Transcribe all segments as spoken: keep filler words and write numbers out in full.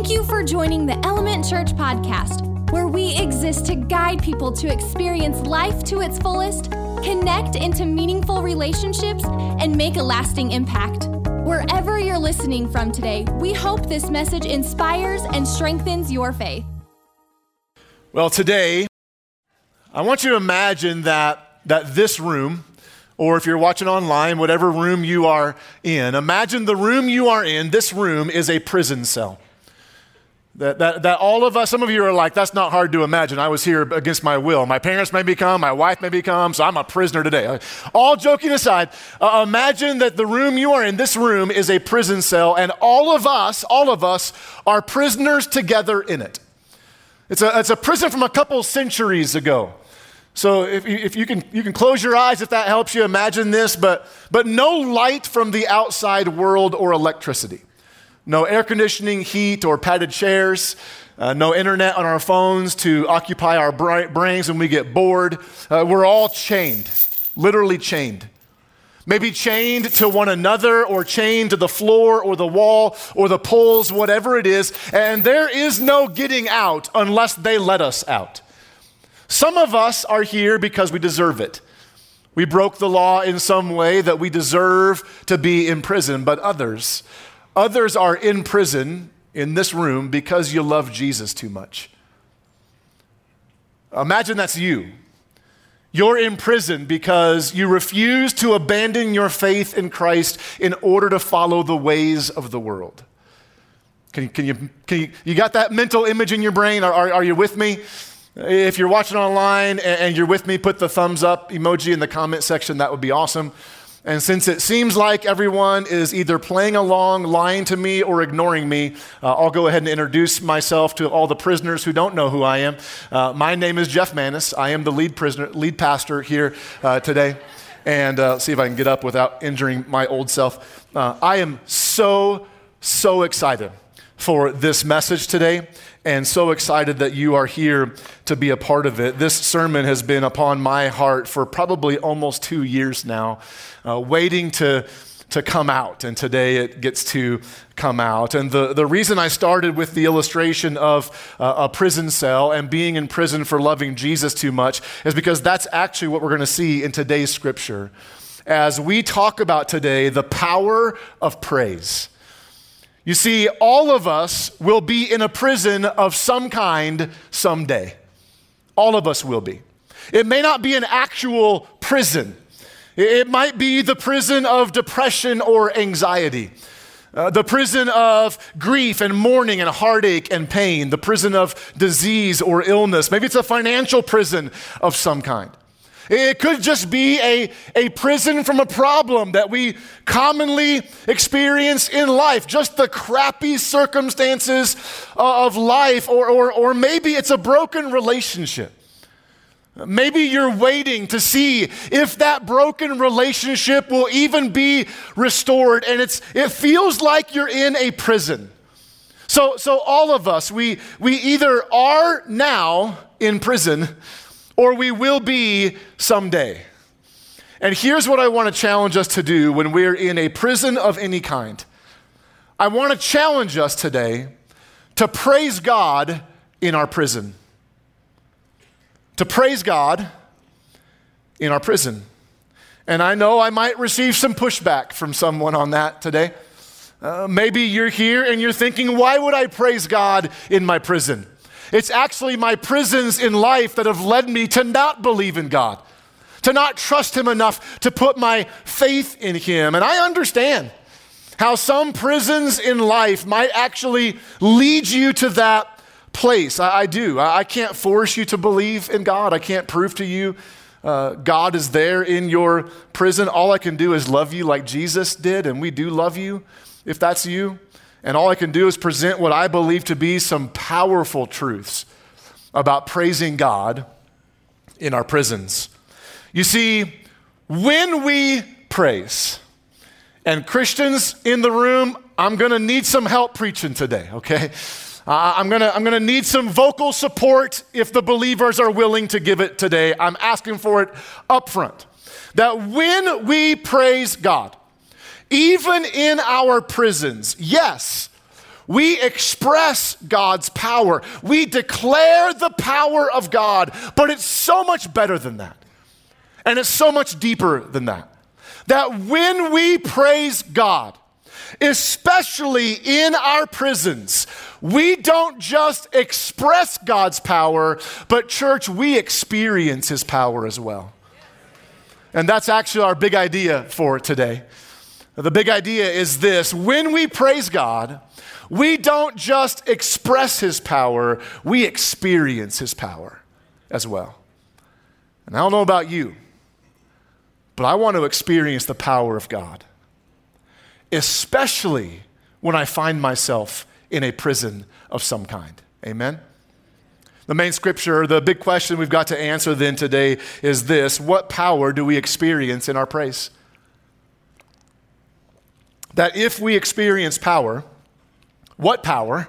Thank you for joining the Element Church podcast, where we exist to guide people to experience life to its fullest, connect into meaningful relationships, and make a lasting impact. Wherever you're listening from today, we hope this message inspires and strengthens your faith. Well, today, I want you to imagine that, that this room, or if you're watching online, whatever room you are in, imagine the room you are in, this room is a prison cell. That, that that all of us, some of you are like, that's not hard to imagine. I was here against my will. My parents made me come, my wife made me come, so I'm a prisoner today. All joking aside, uh, imagine that the room you are in, this room is a prison cell, and all of us, all of us are prisoners together in it. It's a it's a prison from a couple centuries ago. So if you, if you can you can close your eyes if that helps you imagine this, but but no light from the outside world or electricity. No air conditioning, heat, or padded chairs. Uh, no internet on our phones to occupy our brains when we get bored. Uh, we're all chained, literally chained. Maybe chained to one another or chained to the floor or the wall or the poles, whatever it is. And there is no getting out unless they let us out. Some of us are here because we deserve it. We broke the law in some way that we deserve to be in prison, but others... Others are in prison in this room because you love Jesus too much. Imagine that's you. You're in prison because you refuse to abandon your faith in Christ in order to follow the ways of the world. Can, can you, can you, you got that mental image in your brain? Are, are, are you with me? If you're watching online and, and you're with me, put the thumbs up emoji in the comment section. That would be awesome. And since it seems like everyone is either playing along, lying to me, or ignoring me, uh, I'll go ahead and introduce myself to all the prisoners who don't know who I am. Uh, my name is Jeff Maness. I am the lead prisoner, lead pastor here uh, today. And uh, see if I can get up without injuring my old self. Uh, I am so, so excited for this message today, and so excited that you are here to be a part of it. This sermon has been upon my heart for probably almost two years now, uh, waiting to, to come out, and today it gets to come out. And the, the reason I started with the illustration of uh, a prison cell and being in prison for loving Jesus too much is because that's actually what we're going to see in today's scripture. As we talk about today, the power of praise. You see, all of us will be in a prison of some kind someday. All of us will be. It may not be an actual prison. It might be the prison of depression or anxiety, uh, the prison of grief and mourning and heartache and pain, the prison of disease or illness. Maybe it's a financial prison of some kind. It could just be a, a prison from a problem that we commonly experience in life, just the crappy circumstances of life, or, or, or maybe it's a broken relationship. Maybe you're waiting to see if that broken relationship will even be restored, and it's it feels like you're in a prison. So, so all of us, we we either are now in prison, or we will be someday. And here's what I want to challenge us to do when we're in a prison of any kind. I want to challenge us today to praise God in our prison. To praise God in our prison. And I know I might receive some pushback from someone on that today. Uh, maybe you're here and you're thinking, why would I praise God in my prison? It's actually my prisons in life that have led me to not believe in God, to not trust him enough to put my faith in him. And I understand how some prisons in life might actually lead you to that place. I, I do. I, I can't force you to believe in God. I can't prove to you uh, God is there in your prison. All I can do is love you like Jesus did, and we do love you if that's you. And all I can do is present what I believe to be some powerful truths about praising God in our prisons. You see, when we praise, and Christians in the room, I'm gonna need some help preaching today, okay? Uh, I'm gonna, I'm gonna need some vocal support if the believers are willing to give it today. I'm asking for it up front. That when we praise God, even in our prisons, yes, We express God's power. We declare the power of God, but it's so much better than that. And it's so much deeper than that. That when we praise God, especially in our prisons, we don't just express God's power, but church, we experience his power as well. And that's actually our big idea for today. The big idea is this: when we praise God, we don't just express his power, we experience his power as well. And I don't know about you, but I want to experience the power of God, especially when I find myself in a prison of some kind. Amen? The main scripture, the big question we've got to answer then today is this: what power do we experience in our praise? That if we experience power, what power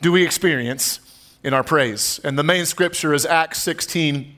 do we experience in our praise? And the main scripture is Acts sixteen,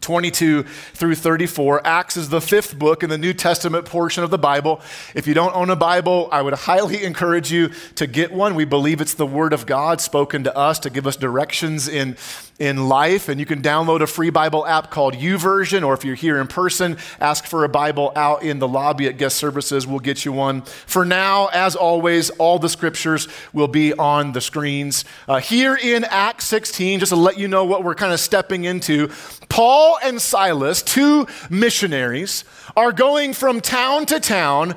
twenty-two through thirty-four. Acts is the fifth book in the New Testament portion of the Bible. If you don't own a Bible, I would highly encourage you to get one. We believe it's the Word of God spoken to us to give us directions in, in life. And you can download a free Bible app called YouVersion, or if you're here in person, ask for a Bible out in the lobby at guest services. We'll get you one. For now, as always, all the scriptures will be on the screens. Uh, here in Acts sixteen, just to let you know what we're kind of stepping into, Paul Paul and Silas, two missionaries, are going from town to town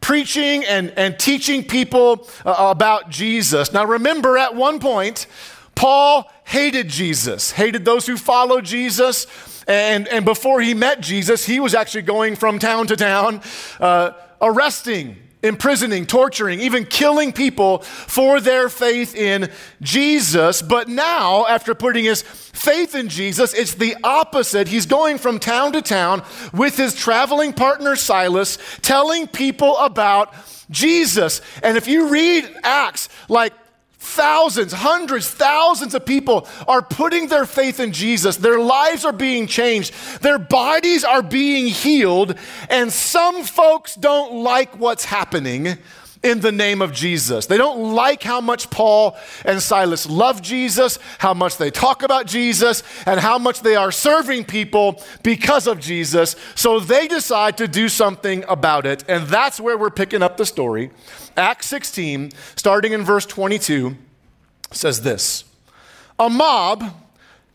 preaching and, and teaching people uh, about Jesus. Now remember, at one point, Paul hated Jesus, hated those who follow Jesus, and, and before he met Jesus, he was actually going from town to town, uh, arresting, imprisoning, torturing, even killing people for their faith in Jesus. But now, after putting his faith in Jesus, it's the opposite. He's going from town to town with his traveling partner Silas, telling people about Jesus. And if you read Acts, like thousands, hundreds, thousands of people are putting their faith in Jesus. Their lives are being changed. Their bodies are being healed. And some folks don't like what's happening in the name of Jesus. They don't like how much Paul and Silas love Jesus, how much they talk about Jesus, and how much they are serving people because of Jesus. So they decide to do something about it. And that's where we're picking up the story. Acts sixteen, starting in verse twenty-two, says this: "A mob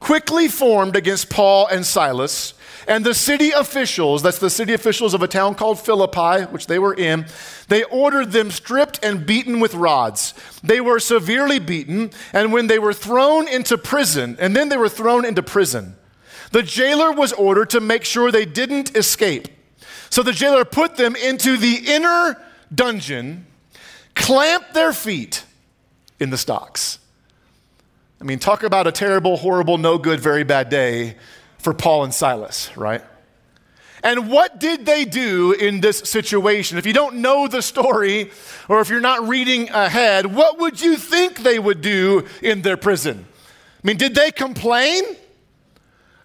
quickly formed against Paul and Silas, and the city officials," that's the city officials of a town called Philippi, which they were in, "they ordered them stripped and beaten with rods. They were severely beaten, and when they were thrown into prison, and then they were thrown into prison, the jailer was ordered to make sure they didn't escape. So the jailer put them into the inner dungeon, clamped their feet in the stocks." I mean, talk about a terrible, horrible, no good, very bad day for Paul and Silas, right? And what did they do in this situation? If you don't know the story, or if you're not reading ahead, what would you think they would do in their prison? I mean, did they complain?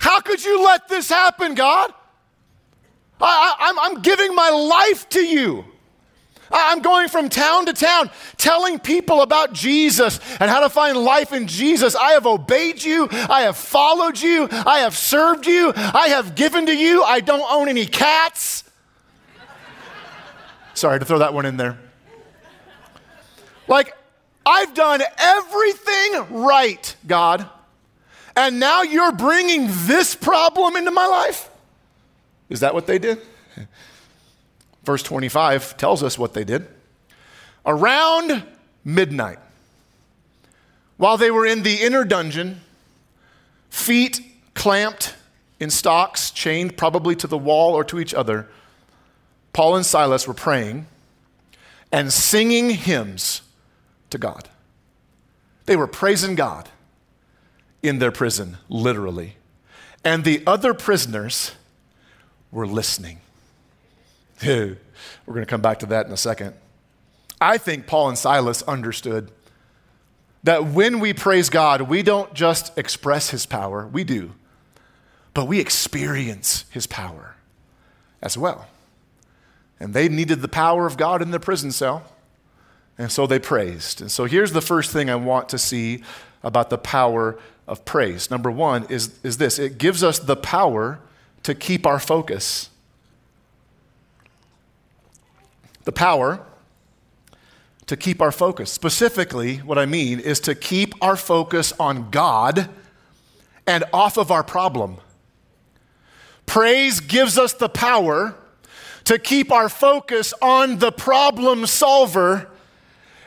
"How could you let this happen, God? I, I, I'm, I'm giving my life to you. I'm going from town to town telling people about Jesus and how to find life in Jesus. I have obeyed you. I have followed you. I have served you. I have given to you. I don't own any cats." Sorry to throw that one in there. Like, "I've done everything right, God, and now you're bringing this problem into my life." Is that what they did? Verse twenty-five tells us what they did. "Around midnight, while they were in the inner dungeon, feet clamped in stocks, chained probably to the wall or to each other, Paul and Silas were praying and singing hymns to God." They were praising God in their prison, literally. And the other prisoners were listening. We're going to come back to that in a second. I think Paul and Silas understood that when we praise God, we don't just express his power, we do, but we experience his power as well. And they needed the power of God in their prison cell, And so they praised. And so here's the first thing I want to see about the power of praise. Number one is, is this. It gives us the power to keep our focus. The power to keep our focus. Specifically, what I mean is to keep our focus on God and off of our problem. Praise gives us the power to keep our focus on the problem solver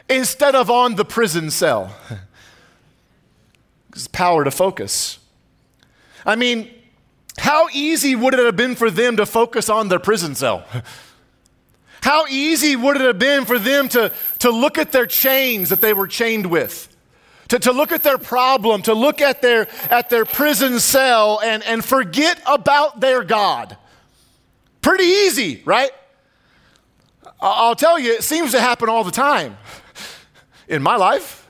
instead of on the prison cell. It's power to focus. I mean, how easy would it have been for them to focus on their prison cell? How easy would it have been for them to, to look at their chains that they were chained with, to, to look at their problem, to look at their, at their prison cell and, and forget about their God? Pretty easy, right? I'll tell you, it seems to happen all the time in my life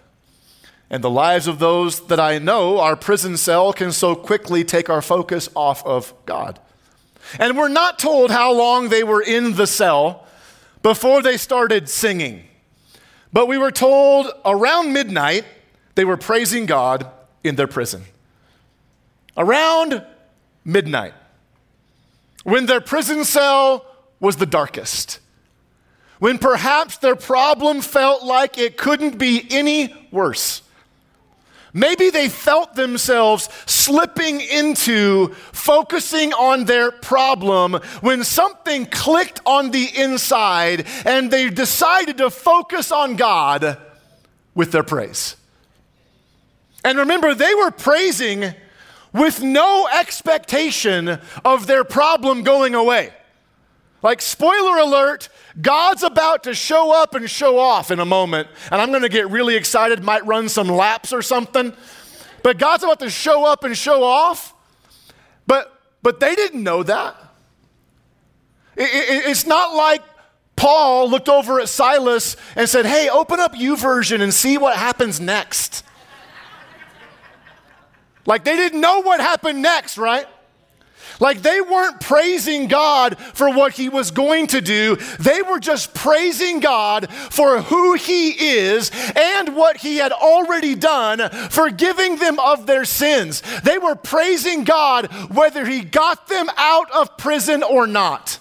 and the lives of those that I know. Our prison cell can so quickly take our focus off of God. And we're not told how long they were in the cell before they started singing. But we were told around midnight, they were praising God in their prison. Around midnight, when their prison cell was the darkest, when perhaps their problem felt like it couldn't be any worse. Maybe they felt themselves slipping into focusing on their problem when something clicked on the inside and they decided to focus on God with their praise. And remember, they were praising with no expectation of their problem going away. Like, spoiler alert, God's about to show up and show off in a moment. And I'm going to get really excited, might run some laps or something. But God's about to show up and show off. But but they didn't know that. It, it, it's not like Paul looked over at Silas and said, hey, open up YouVersion and see what happens next. Like, they didn't know what happened next, right? Like, they weren't praising God for what he was going to do. They were just praising God for who he is and what he had already done, forgiving them of their sins. They were praising God whether he got them out of prison or not.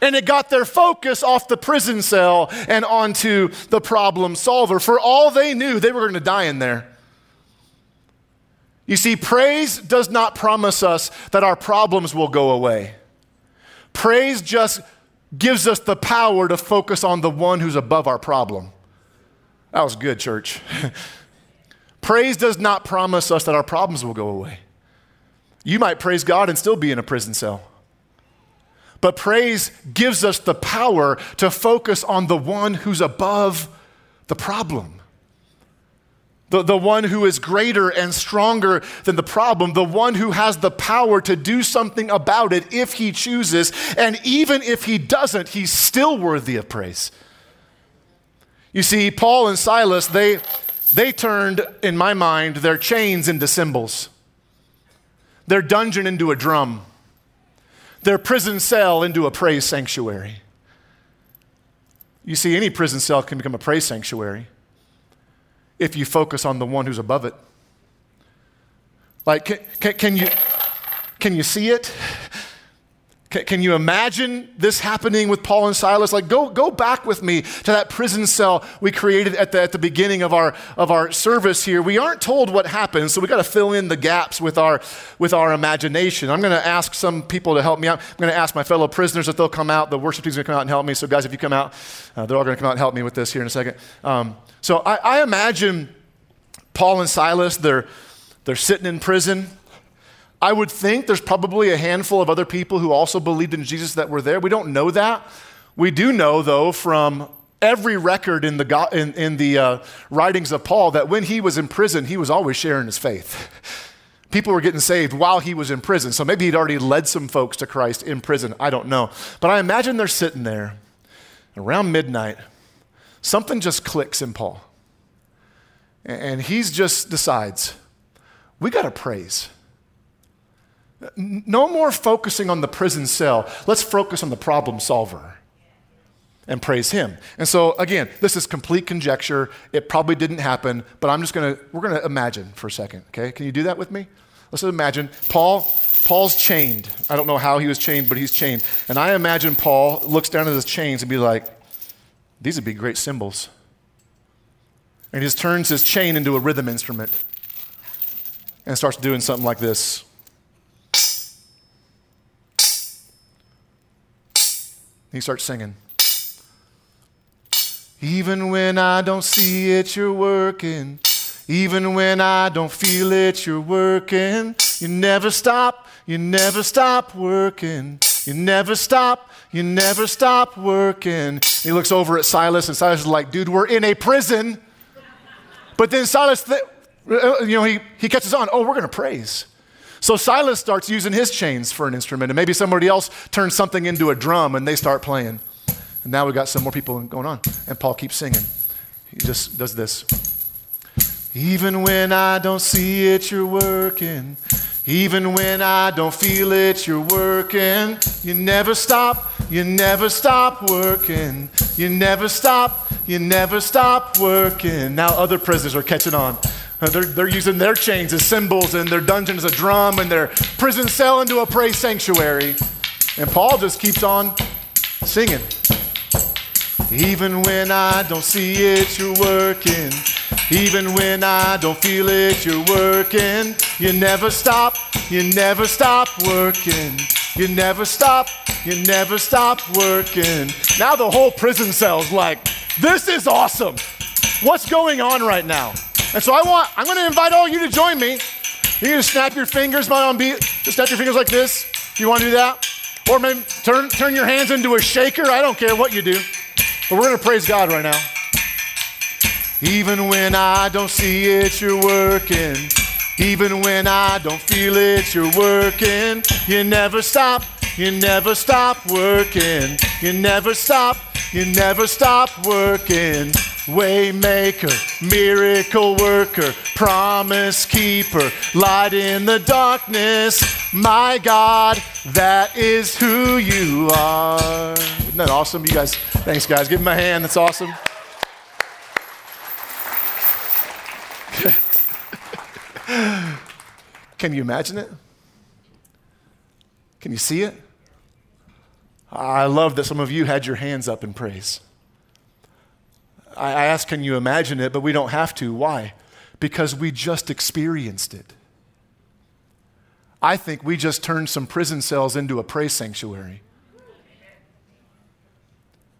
And it got their focus off the prison cell and onto the problem solver. For all they knew, they were going to die in there. You see, praise does not promise us that our problems will go away. Praise just gives us the power to focus on the one who's above our problem. That was good, church. Praise does not promise us that our problems will go away. You might praise God and still be in a prison cell. But praise gives us the power to focus on the one who's above the problem. The, the one who is greater and stronger than the problem, the one who has the power to do something about it if he chooses, and even if he doesn't, he's still worthy of praise. You see, Paul and Silas, they, they turned, in my mind, their chains into cymbals, their dungeon into a drum, their prison cell into a praise sanctuary. You see, any prison cell can become a praise sanctuary if you focus on the one who's above it. Like, can, can, can you can you see it? Can, can you imagine this happening with Paul and Silas? Like, go go back with me to that prison cell we created at the at the beginning of our of our service here. We aren't told what happens, so we got to fill in the gaps with our with our imagination. I'm going to ask some people to help me out. I'm going to ask my fellow prisoners if they'll come out. The worship team's going to come out and help me. So, guys, if you come out, uh, they're all going to come out and help me with this here in a second. Um, So I, I imagine Paul and Silas, they're, they're sitting in prison. I would think there's probably a handful of other people who also believed in Jesus that were there. We don't know that. We do know, though, from every record in the, go, in, in the uh, writings of Paul that when he was in prison, he was always sharing his faith. People were getting saved while he was in prison. So maybe he'd already led some folks to Christ in prison. I don't know. But I imagine they're sitting there around midnight. Something just clicks in Paul. And he just decides, we got to praise. No more focusing on the prison cell. Let's focus on the problem solver. and praise him. And so again, this is complete conjecture. It probably didn't happen, but I'm just gonna, we're gonna imagine for a second, okay? Can you do that with me? Let's imagine Paul, Paul's chained. I don't know how he was chained, but he's chained. And I imagine Paul looks down at his chains and be like, these would be great cymbals. And he just turns his chain into a rhythm instrument and starts doing something like this. He starts singing. Even when I don't see it, you're working. Even when I don't feel it, you're working. You never stop, you never stop working. You never stop, you never stop working. He looks over at Silas, and Silas is like, dude, we're in a prison. But then Silas, th- you know, he, he catches on. Oh, we're going to praise. So Silas starts using his chains for an instrument, and maybe somebody else turns something into a drum, and they start playing. And now we've got some more people going on. And Paul keeps singing. He just does this. Even when I don't see it, you're working. Even when I don't feel it, you're working. You never stop, you never stop working. You never stop, you never stop working. Now other prisoners are catching on. They're, they're using their chains as cymbals and their dungeon as a drum and their prison cell into a praise sanctuary. And Paul just keeps on singing. Even when I don't see it, you're working. Even when I don't feel it, you're working. You never stop, you never stop working. You never stop, you never stop working. Now the whole prison cell's like, this is awesome. What's going on right now? And so I want, I'm going to invite all you to join me. You can just snap your fingers, my own beat. Just snap your fingers like this. If you want to do that. Or maybe turn, turn your hands into a shaker. I don't care what you do. But we're going to praise God right now. Even when I don't see it, you're working. Even when I don't feel it, you're working. You never stop, you never stop working. You never stop, you never stop working. Waymaker, miracle worker, promise keeper, light in the darkness. My God, that is who you are. Isn't that awesome? You guys, thanks guys. Give him a hand. That's awesome. Can you imagine it? Can you see it? I love that some of you had your hands up in praise. I asked, can you imagine it? But we don't have to. Why? Because we just experienced it. I think we just turned some prison cells into a praise sanctuary.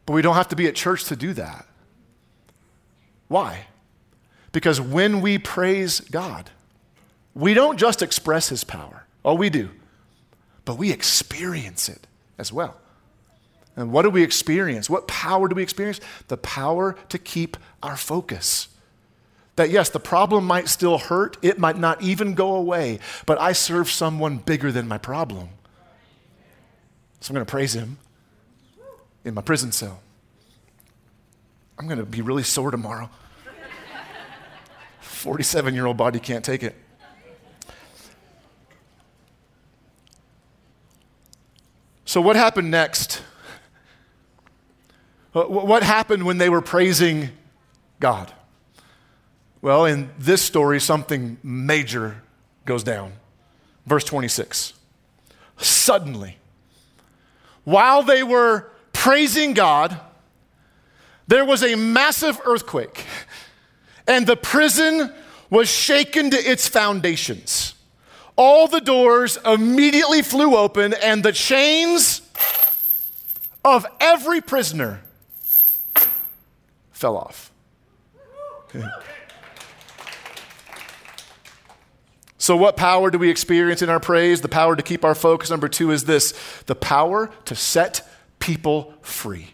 But we don't have to be at church to do that. Why? Because when we praise God, we don't just express his power. Oh, we do. But we experience it as well. And what do we experience? What power do we experience? The power to keep our focus. That yes, the problem might still hurt. It might not even go away. But I serve someone bigger than my problem. So I'm going to praise him in my prison cell. I'm going to be really sore tomorrow. forty-seven-year-old body can't take it. So what happened next? What happened when they were praising God? Well, in this story, something major goes down. Verse twenty-six. Suddenly, while they were praising God, there was a massive earthquake, and the prison was shaken to its foundations. All the doors immediately flew open, and the chains of every prisoner fell off. Okay. So what power do we experience in our praise? The power to keep our focus. Number two is this, the power to set people free.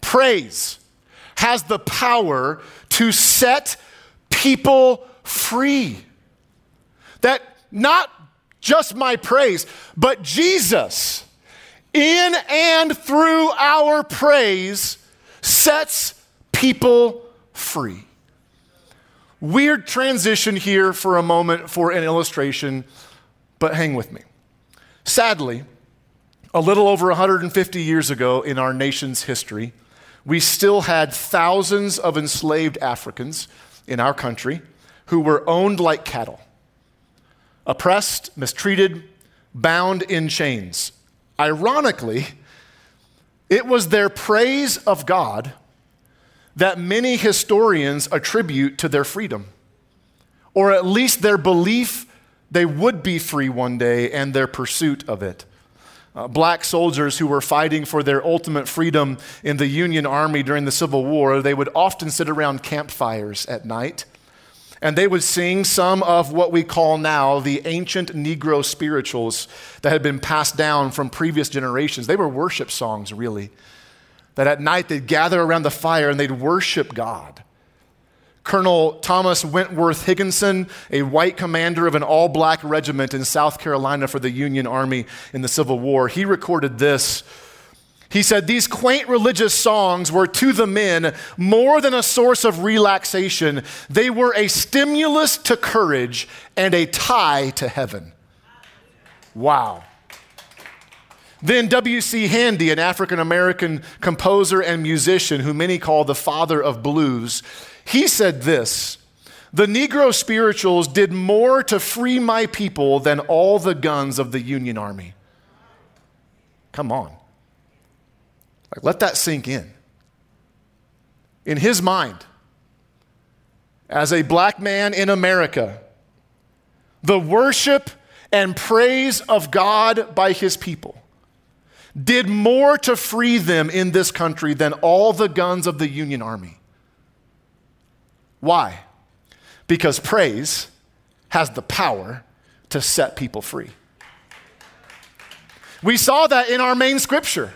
Praise has the power to set people free. That not just my praise, but Jesus in and through our praise sets people free. Weird transition here for a moment for an illustration, but hang with me. Sadly, A little over one hundred fifty years ago in our nation's history, we still had thousands of enslaved Africans in our country who were owned like cattle, oppressed, mistreated, bound in chains. Ironically, it was their praise of God that many historians attribute to their freedom, or at least their belief they would be free one day and their pursuit of it. Uh, black soldiers who were fighting for their ultimate freedom in the Union Army during the Civil War, they would often sit around campfires at night, and they would sing some of what we call now the ancient Negro spirituals that had been passed down from previous generations. They were worship songs, really, that at night they'd gather around the fire and they'd worship God. Colonel Thomas Wentworth Higginson, a white commander of an all-black regiment in South Carolina for the Union Army in the Civil War, he recorded this. He said, "These quaint religious songs were to the men more than a source of relaxation. They were a stimulus to courage and a tie to heaven." Wow. Then W C. Handy, an African-American composer and musician who many call the father of blues, he said this: "The Negro spirituals did more to free my people than all the guns of the Union Army." Come on. Like, let that sink in. In his mind, as a black man in America, the worship and praise of God by his people did more to free them in this country than all the guns of the Union Army. Why? Because praise has the power to set people free. We saw that in our main scripture.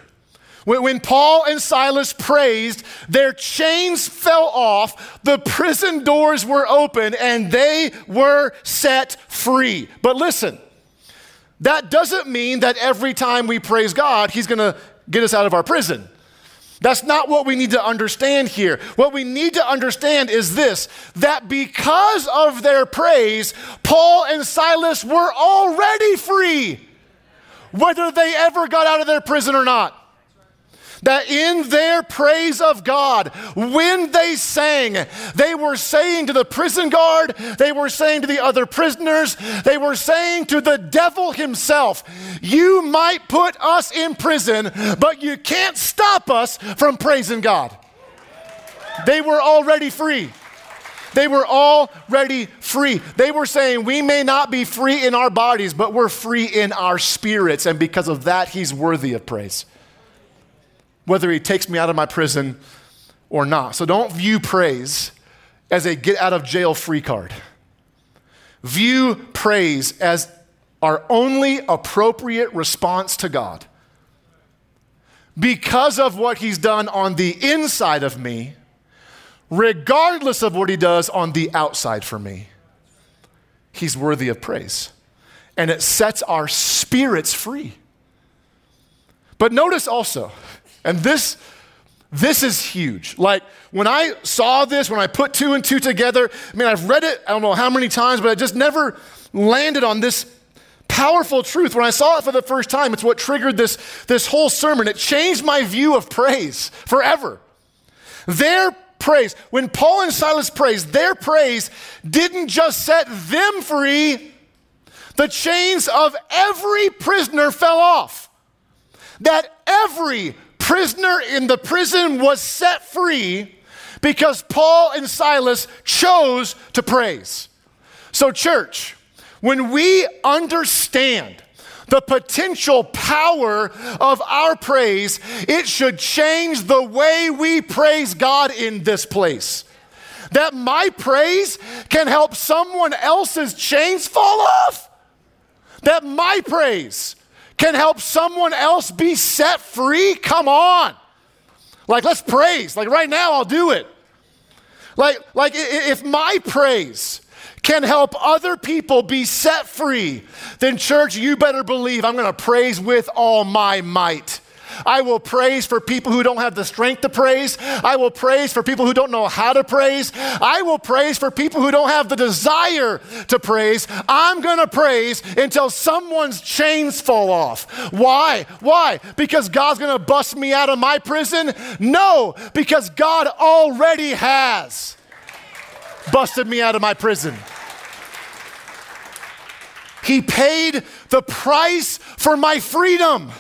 When Paul and Silas praised, their chains fell off, the prison doors were open, and they were set free. But listen, that doesn't mean that every time we praise God, he's going to get us out of our prison. That's not what we need to understand here. What we need to understand is this, that because of their praise, Paul and Silas were already free, whether they ever got out of their prison or not. That in their praise of God, when they sang, they were saying to the prison guard, they were saying to the other prisoners, they were saying to the devil himself, "You might put us in prison, but you can't stop us from praising God." They were already free. They were already free. They were saying, "We may not be free in our bodies, but we're free in our spirits. And because of that, he's worthy of praise, whether he takes me out of my prison or not." So don't view praise as a get out of jail free card. View praise as our only appropriate response to God. Because of what he's done on the inside of me, regardless of what he does on the outside for me, he's worthy of praise. And it sets our spirits free. But notice also, and this, this is huge. Like, when I saw this, when I put two and two together, I mean, I've read it, I don't know how many times, but I just never landed on this powerful truth. When I saw it for the first time, it's what triggered this, this whole sermon. It changed my view of praise forever. Their praise, when Paul and Silas praised, their praise didn't just set them free. The chains of every prisoner fell off. That every prisoner in the prison was set free because Paul and Silas chose to praise. So, church, when we understand the potential power of our praise, it should change the way we praise God in this place. That my praise can help someone else's chains fall off. That my praise can help someone else be set free? Come on. Like, let's praise. Like, right now, I'll do it. Like, like if my praise can help other people be set free, then church, you better believe I'm going to praise with all my might. I will praise for people who don't have the strength to praise. I will praise for people who don't know how to praise. I will praise for people who don't have the desire to praise. I'm going to praise until someone's chains fall off. Why? Why? Because God's going to bust me out of my prison? No, because God already has busted me out of my prison. He paid the price for my freedom.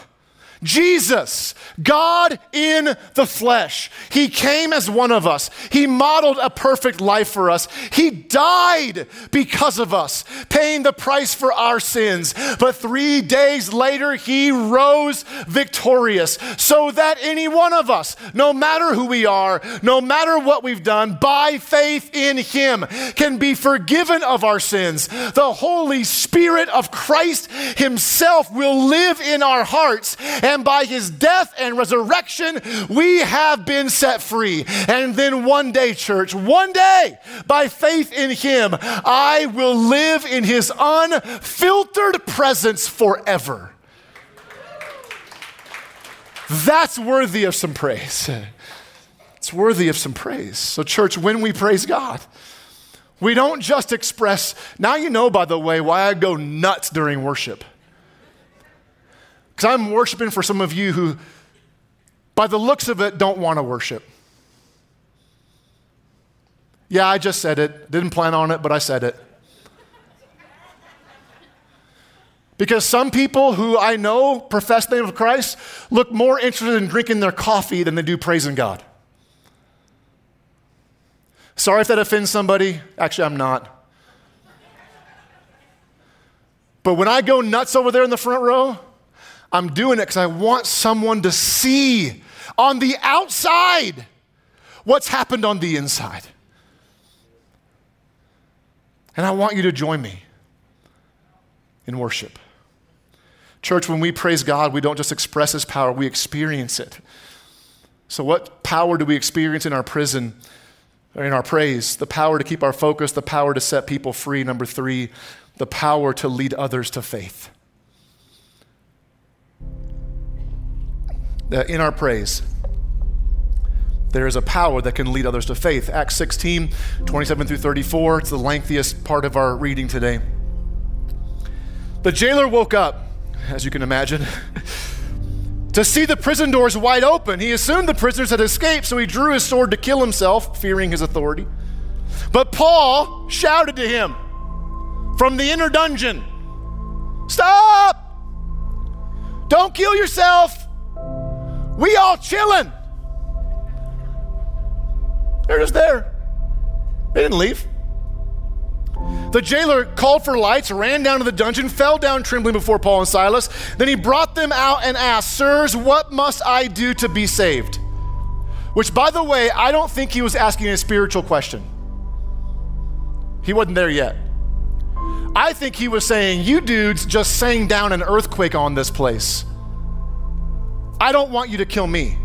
Jesus, God in the flesh. He came as one of us. He modeled a perfect life for us. He died because of us, paying the price for our sins. But three days later, he rose victorious so that any one of us, no matter who we are, no matter what we've done, by faith in him can be forgiven of our sins. The Holy Spirit of Christ himself will live in our hearts, and And by his death and resurrection, we have been set free. And then one day, church, one day, by faith in him, I will live in his unfiltered presence forever. That's worthy of some praise. It's worthy of some praise. So, church, when we praise God, we don't just express. Now you know, by the way, why I go nuts during worship. Because I'm worshiping for some of you who, by the looks of it, don't want to worship. Yeah, I just said it. Didn't plan on it, but I said it. Because some people who I know profess the name of Christ look more interested in drinking their coffee than they do praising God. Sorry if that offends somebody. Actually, I'm not. But when I go nuts over there in the front row, I'm doing it because I want someone to see on the outside what's happened on the inside. And I want you to join me in worship. Church, when we praise God, we don't just express his power, we experience it. So what power do we experience in our prison, or in our praise? The power to keep our focus, the power to set people free. Number three, the power to lead others to faith. That in our praise, there is a power that can lead others to faith. Acts sixteen, twenty-seven through thirty-four, it's the lengthiest part of our reading today. The jailer woke up, as you can imagine, to see the prison doors wide open. He assumed the prisoners had escaped, so he drew his sword to kill himself, fearing his authority. But Paul shouted to him from the inner dungeon, "Stop! Don't kill yourself! We all chilling." They're just there. They didn't leave. The jailer called for lights, ran down to the dungeon, fell down trembling before Paul and Silas. Then he brought them out and asked, "Sirs, what must I do to be saved?" Which, by the way, I don't think he was asking a spiritual question. He wasn't there yet. I think he was saying, "You dudes just sang down an earthquake on this place. I don't want you to kill me.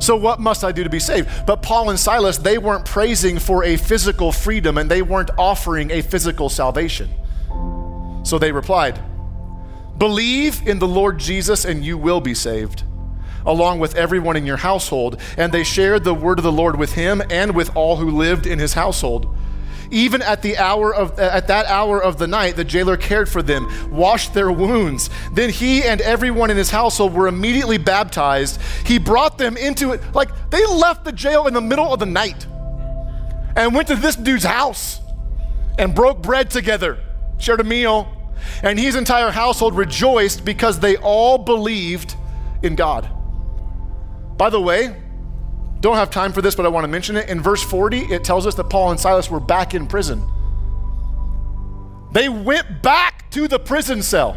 So what must I do to be saved?" But Paul and Silas, they weren't praising for a physical freedom and they weren't offering a physical salvation. So they replied, "Believe in the Lord Jesus and you will be saved, along with everyone in your household." And they shared the word of the Lord with him and with all who lived in his household. Even at the hour of at that hour of the night, the jailer cared for them, washed their wounds. Then he and everyone in his household were immediately baptized. He brought them into it. Like, they left the jail in the middle of the night and went to this dude's house and broke bread together, shared a meal, and his entire household rejoiced because they all believed in God. By the way, don't have time for this, but I want to mention it. In verse forty, it tells us that Paul and Silas were back in prison. They went back to the prison cell.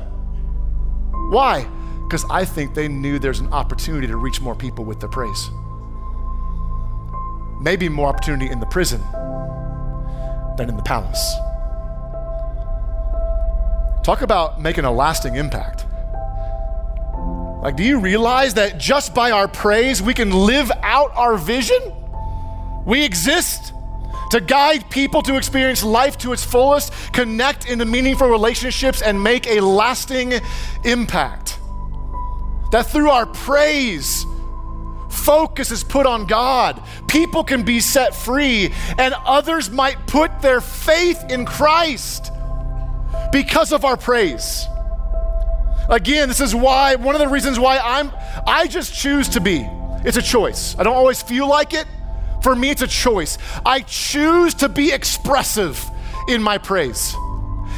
Why? Because I think they knew there's an opportunity to reach more people with their praise. Maybe more opportunity in the prison than in the palace. Talk about making a lasting impact. Like, do you realize that just by our praise, we can live out our vision? We exist to guide people to experience life to its fullest, connect into meaningful relationships, and make a lasting impact. that through our praise, focus is put on God. People can be set free, and others might put their faith in Christ because of our praise. Again, this is why, one of the reasons why I'm, I just choose to be. It's a choice. I don't always feel like it. For me, it's a choice. I choose to be expressive in my praise.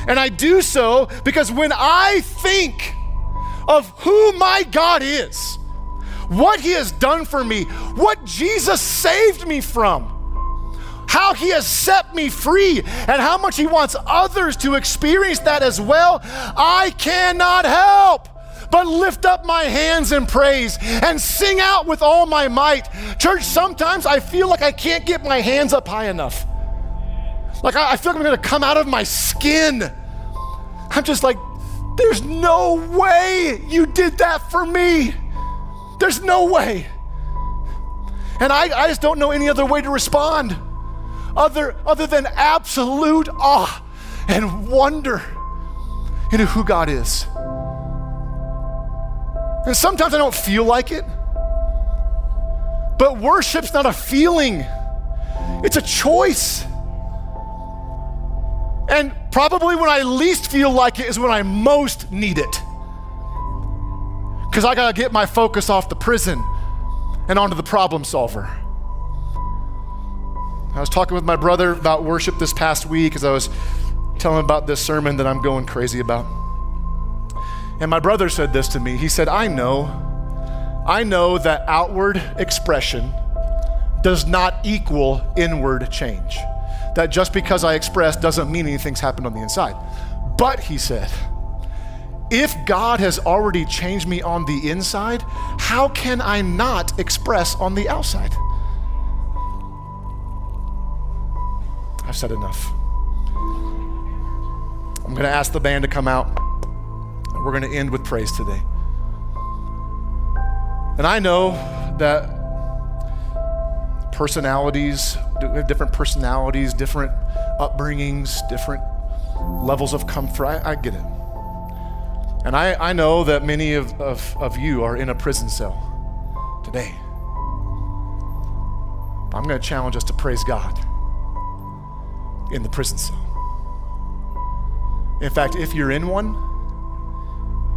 And I do so because when I think of who my God is, what He has done for me, what Jesus saved me from, how He has set me free, and how much He wants others to experience that as well, I cannot help but lift up my hands in praise and sing out with all my might. Church, sometimes I feel like I can't get my hands up high enough. Like I, I feel like I'm gonna come out of my skin. I'm just like, there's no way you did that for me. There's no way. And I, I just don't know any other way to respond other, other than absolute awe and wonder into who God is. And sometimes I don't feel like it, but worship's not a feeling, it's a choice. And probably when I least feel like it is when I most need it. Because I gotta get my focus off the prison and onto the problem solver. I was talking with my brother about worship this past week as I was telling him about this sermon that I'm going crazy about. And my brother said this to me. He said, I know, I know that outward expression does not equal inward change. That just because I express doesn't mean anything's happened on the inside. But he said, if God has already changed me on the inside, how can I not express on the outside? I've said enough. I'm gonna ask the band to come out. We're going to end with praise today. And I know that personalities, different personalities, different upbringings, different levels of comfort, I, I get it. And I, I know that many of, of, of you are in a prison cell today. I'm going to challenge us to praise God in the prison cell. In fact, if you're in one,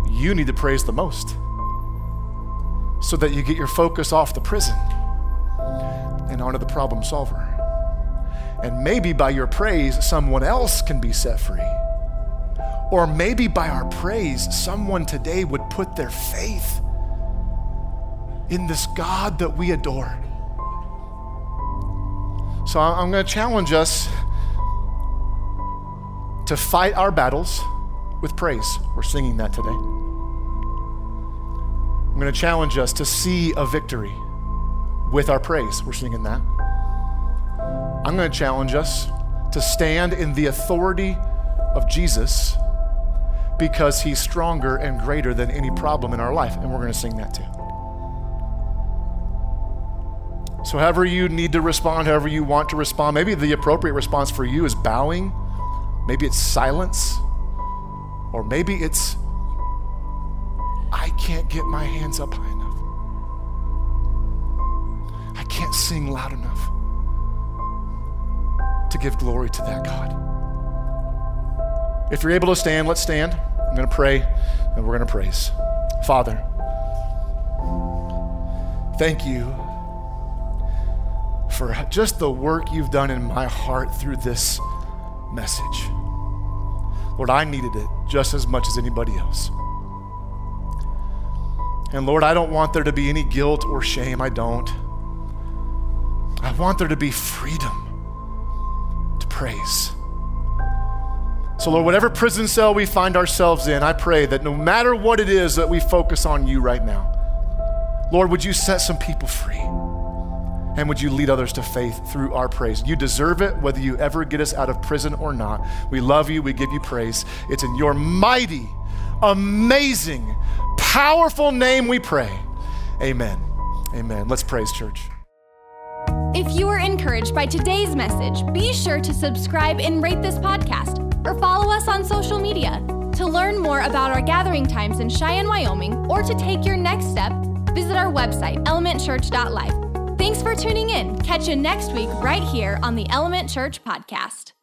you need to praise the most so that you get your focus off the prison and onto the problem solver. And maybe by your praise, someone else can be set free. Or maybe by our praise, someone today would put their faith in this God that we adore. So I'm going to challenge us to fight our battles with praise. We're singing that today. I'm going to challenge us to see a victory with our praise. We're singing that. I'm going to challenge us to stand in the authority of Jesus because He's stronger and greater than any problem in our life. And we're going to sing that too. So however you need to respond, however you want to respond, maybe the appropriate response for you is bowing. Maybe it's silence. Or maybe it's, I can't get my hands up high enough. I can't sing loud enough to give glory to that God. If you're able to stand, let's stand. I'm going to pray and we're going to praise. Father, thank you for just the work you've done in my heart through this message. Lord, I needed it just as much as anybody else. And Lord, I don't want there to be any guilt or shame. I don't. I want there to be freedom to praise. So Lord, whatever prison cell we find ourselves in, I pray that no matter what it is that we focus on you right now, Lord, would you set some people free? And would you lead others to faith through our praise? You deserve it, whether you ever get us out of prison or not. We love you, we give you praise. It's in your mighty, amazing, powerful name we pray. Amen, amen. Let's praise, church. If you were encouraged by today's message, be sure to subscribe and rate this podcast or follow us on social media. To learn more about our gathering times in Cheyenne, Wyoming, or to take your next step, visit our website, element church dot life. Thanks for tuning in. Catch you next week right here on the Element Church Podcast.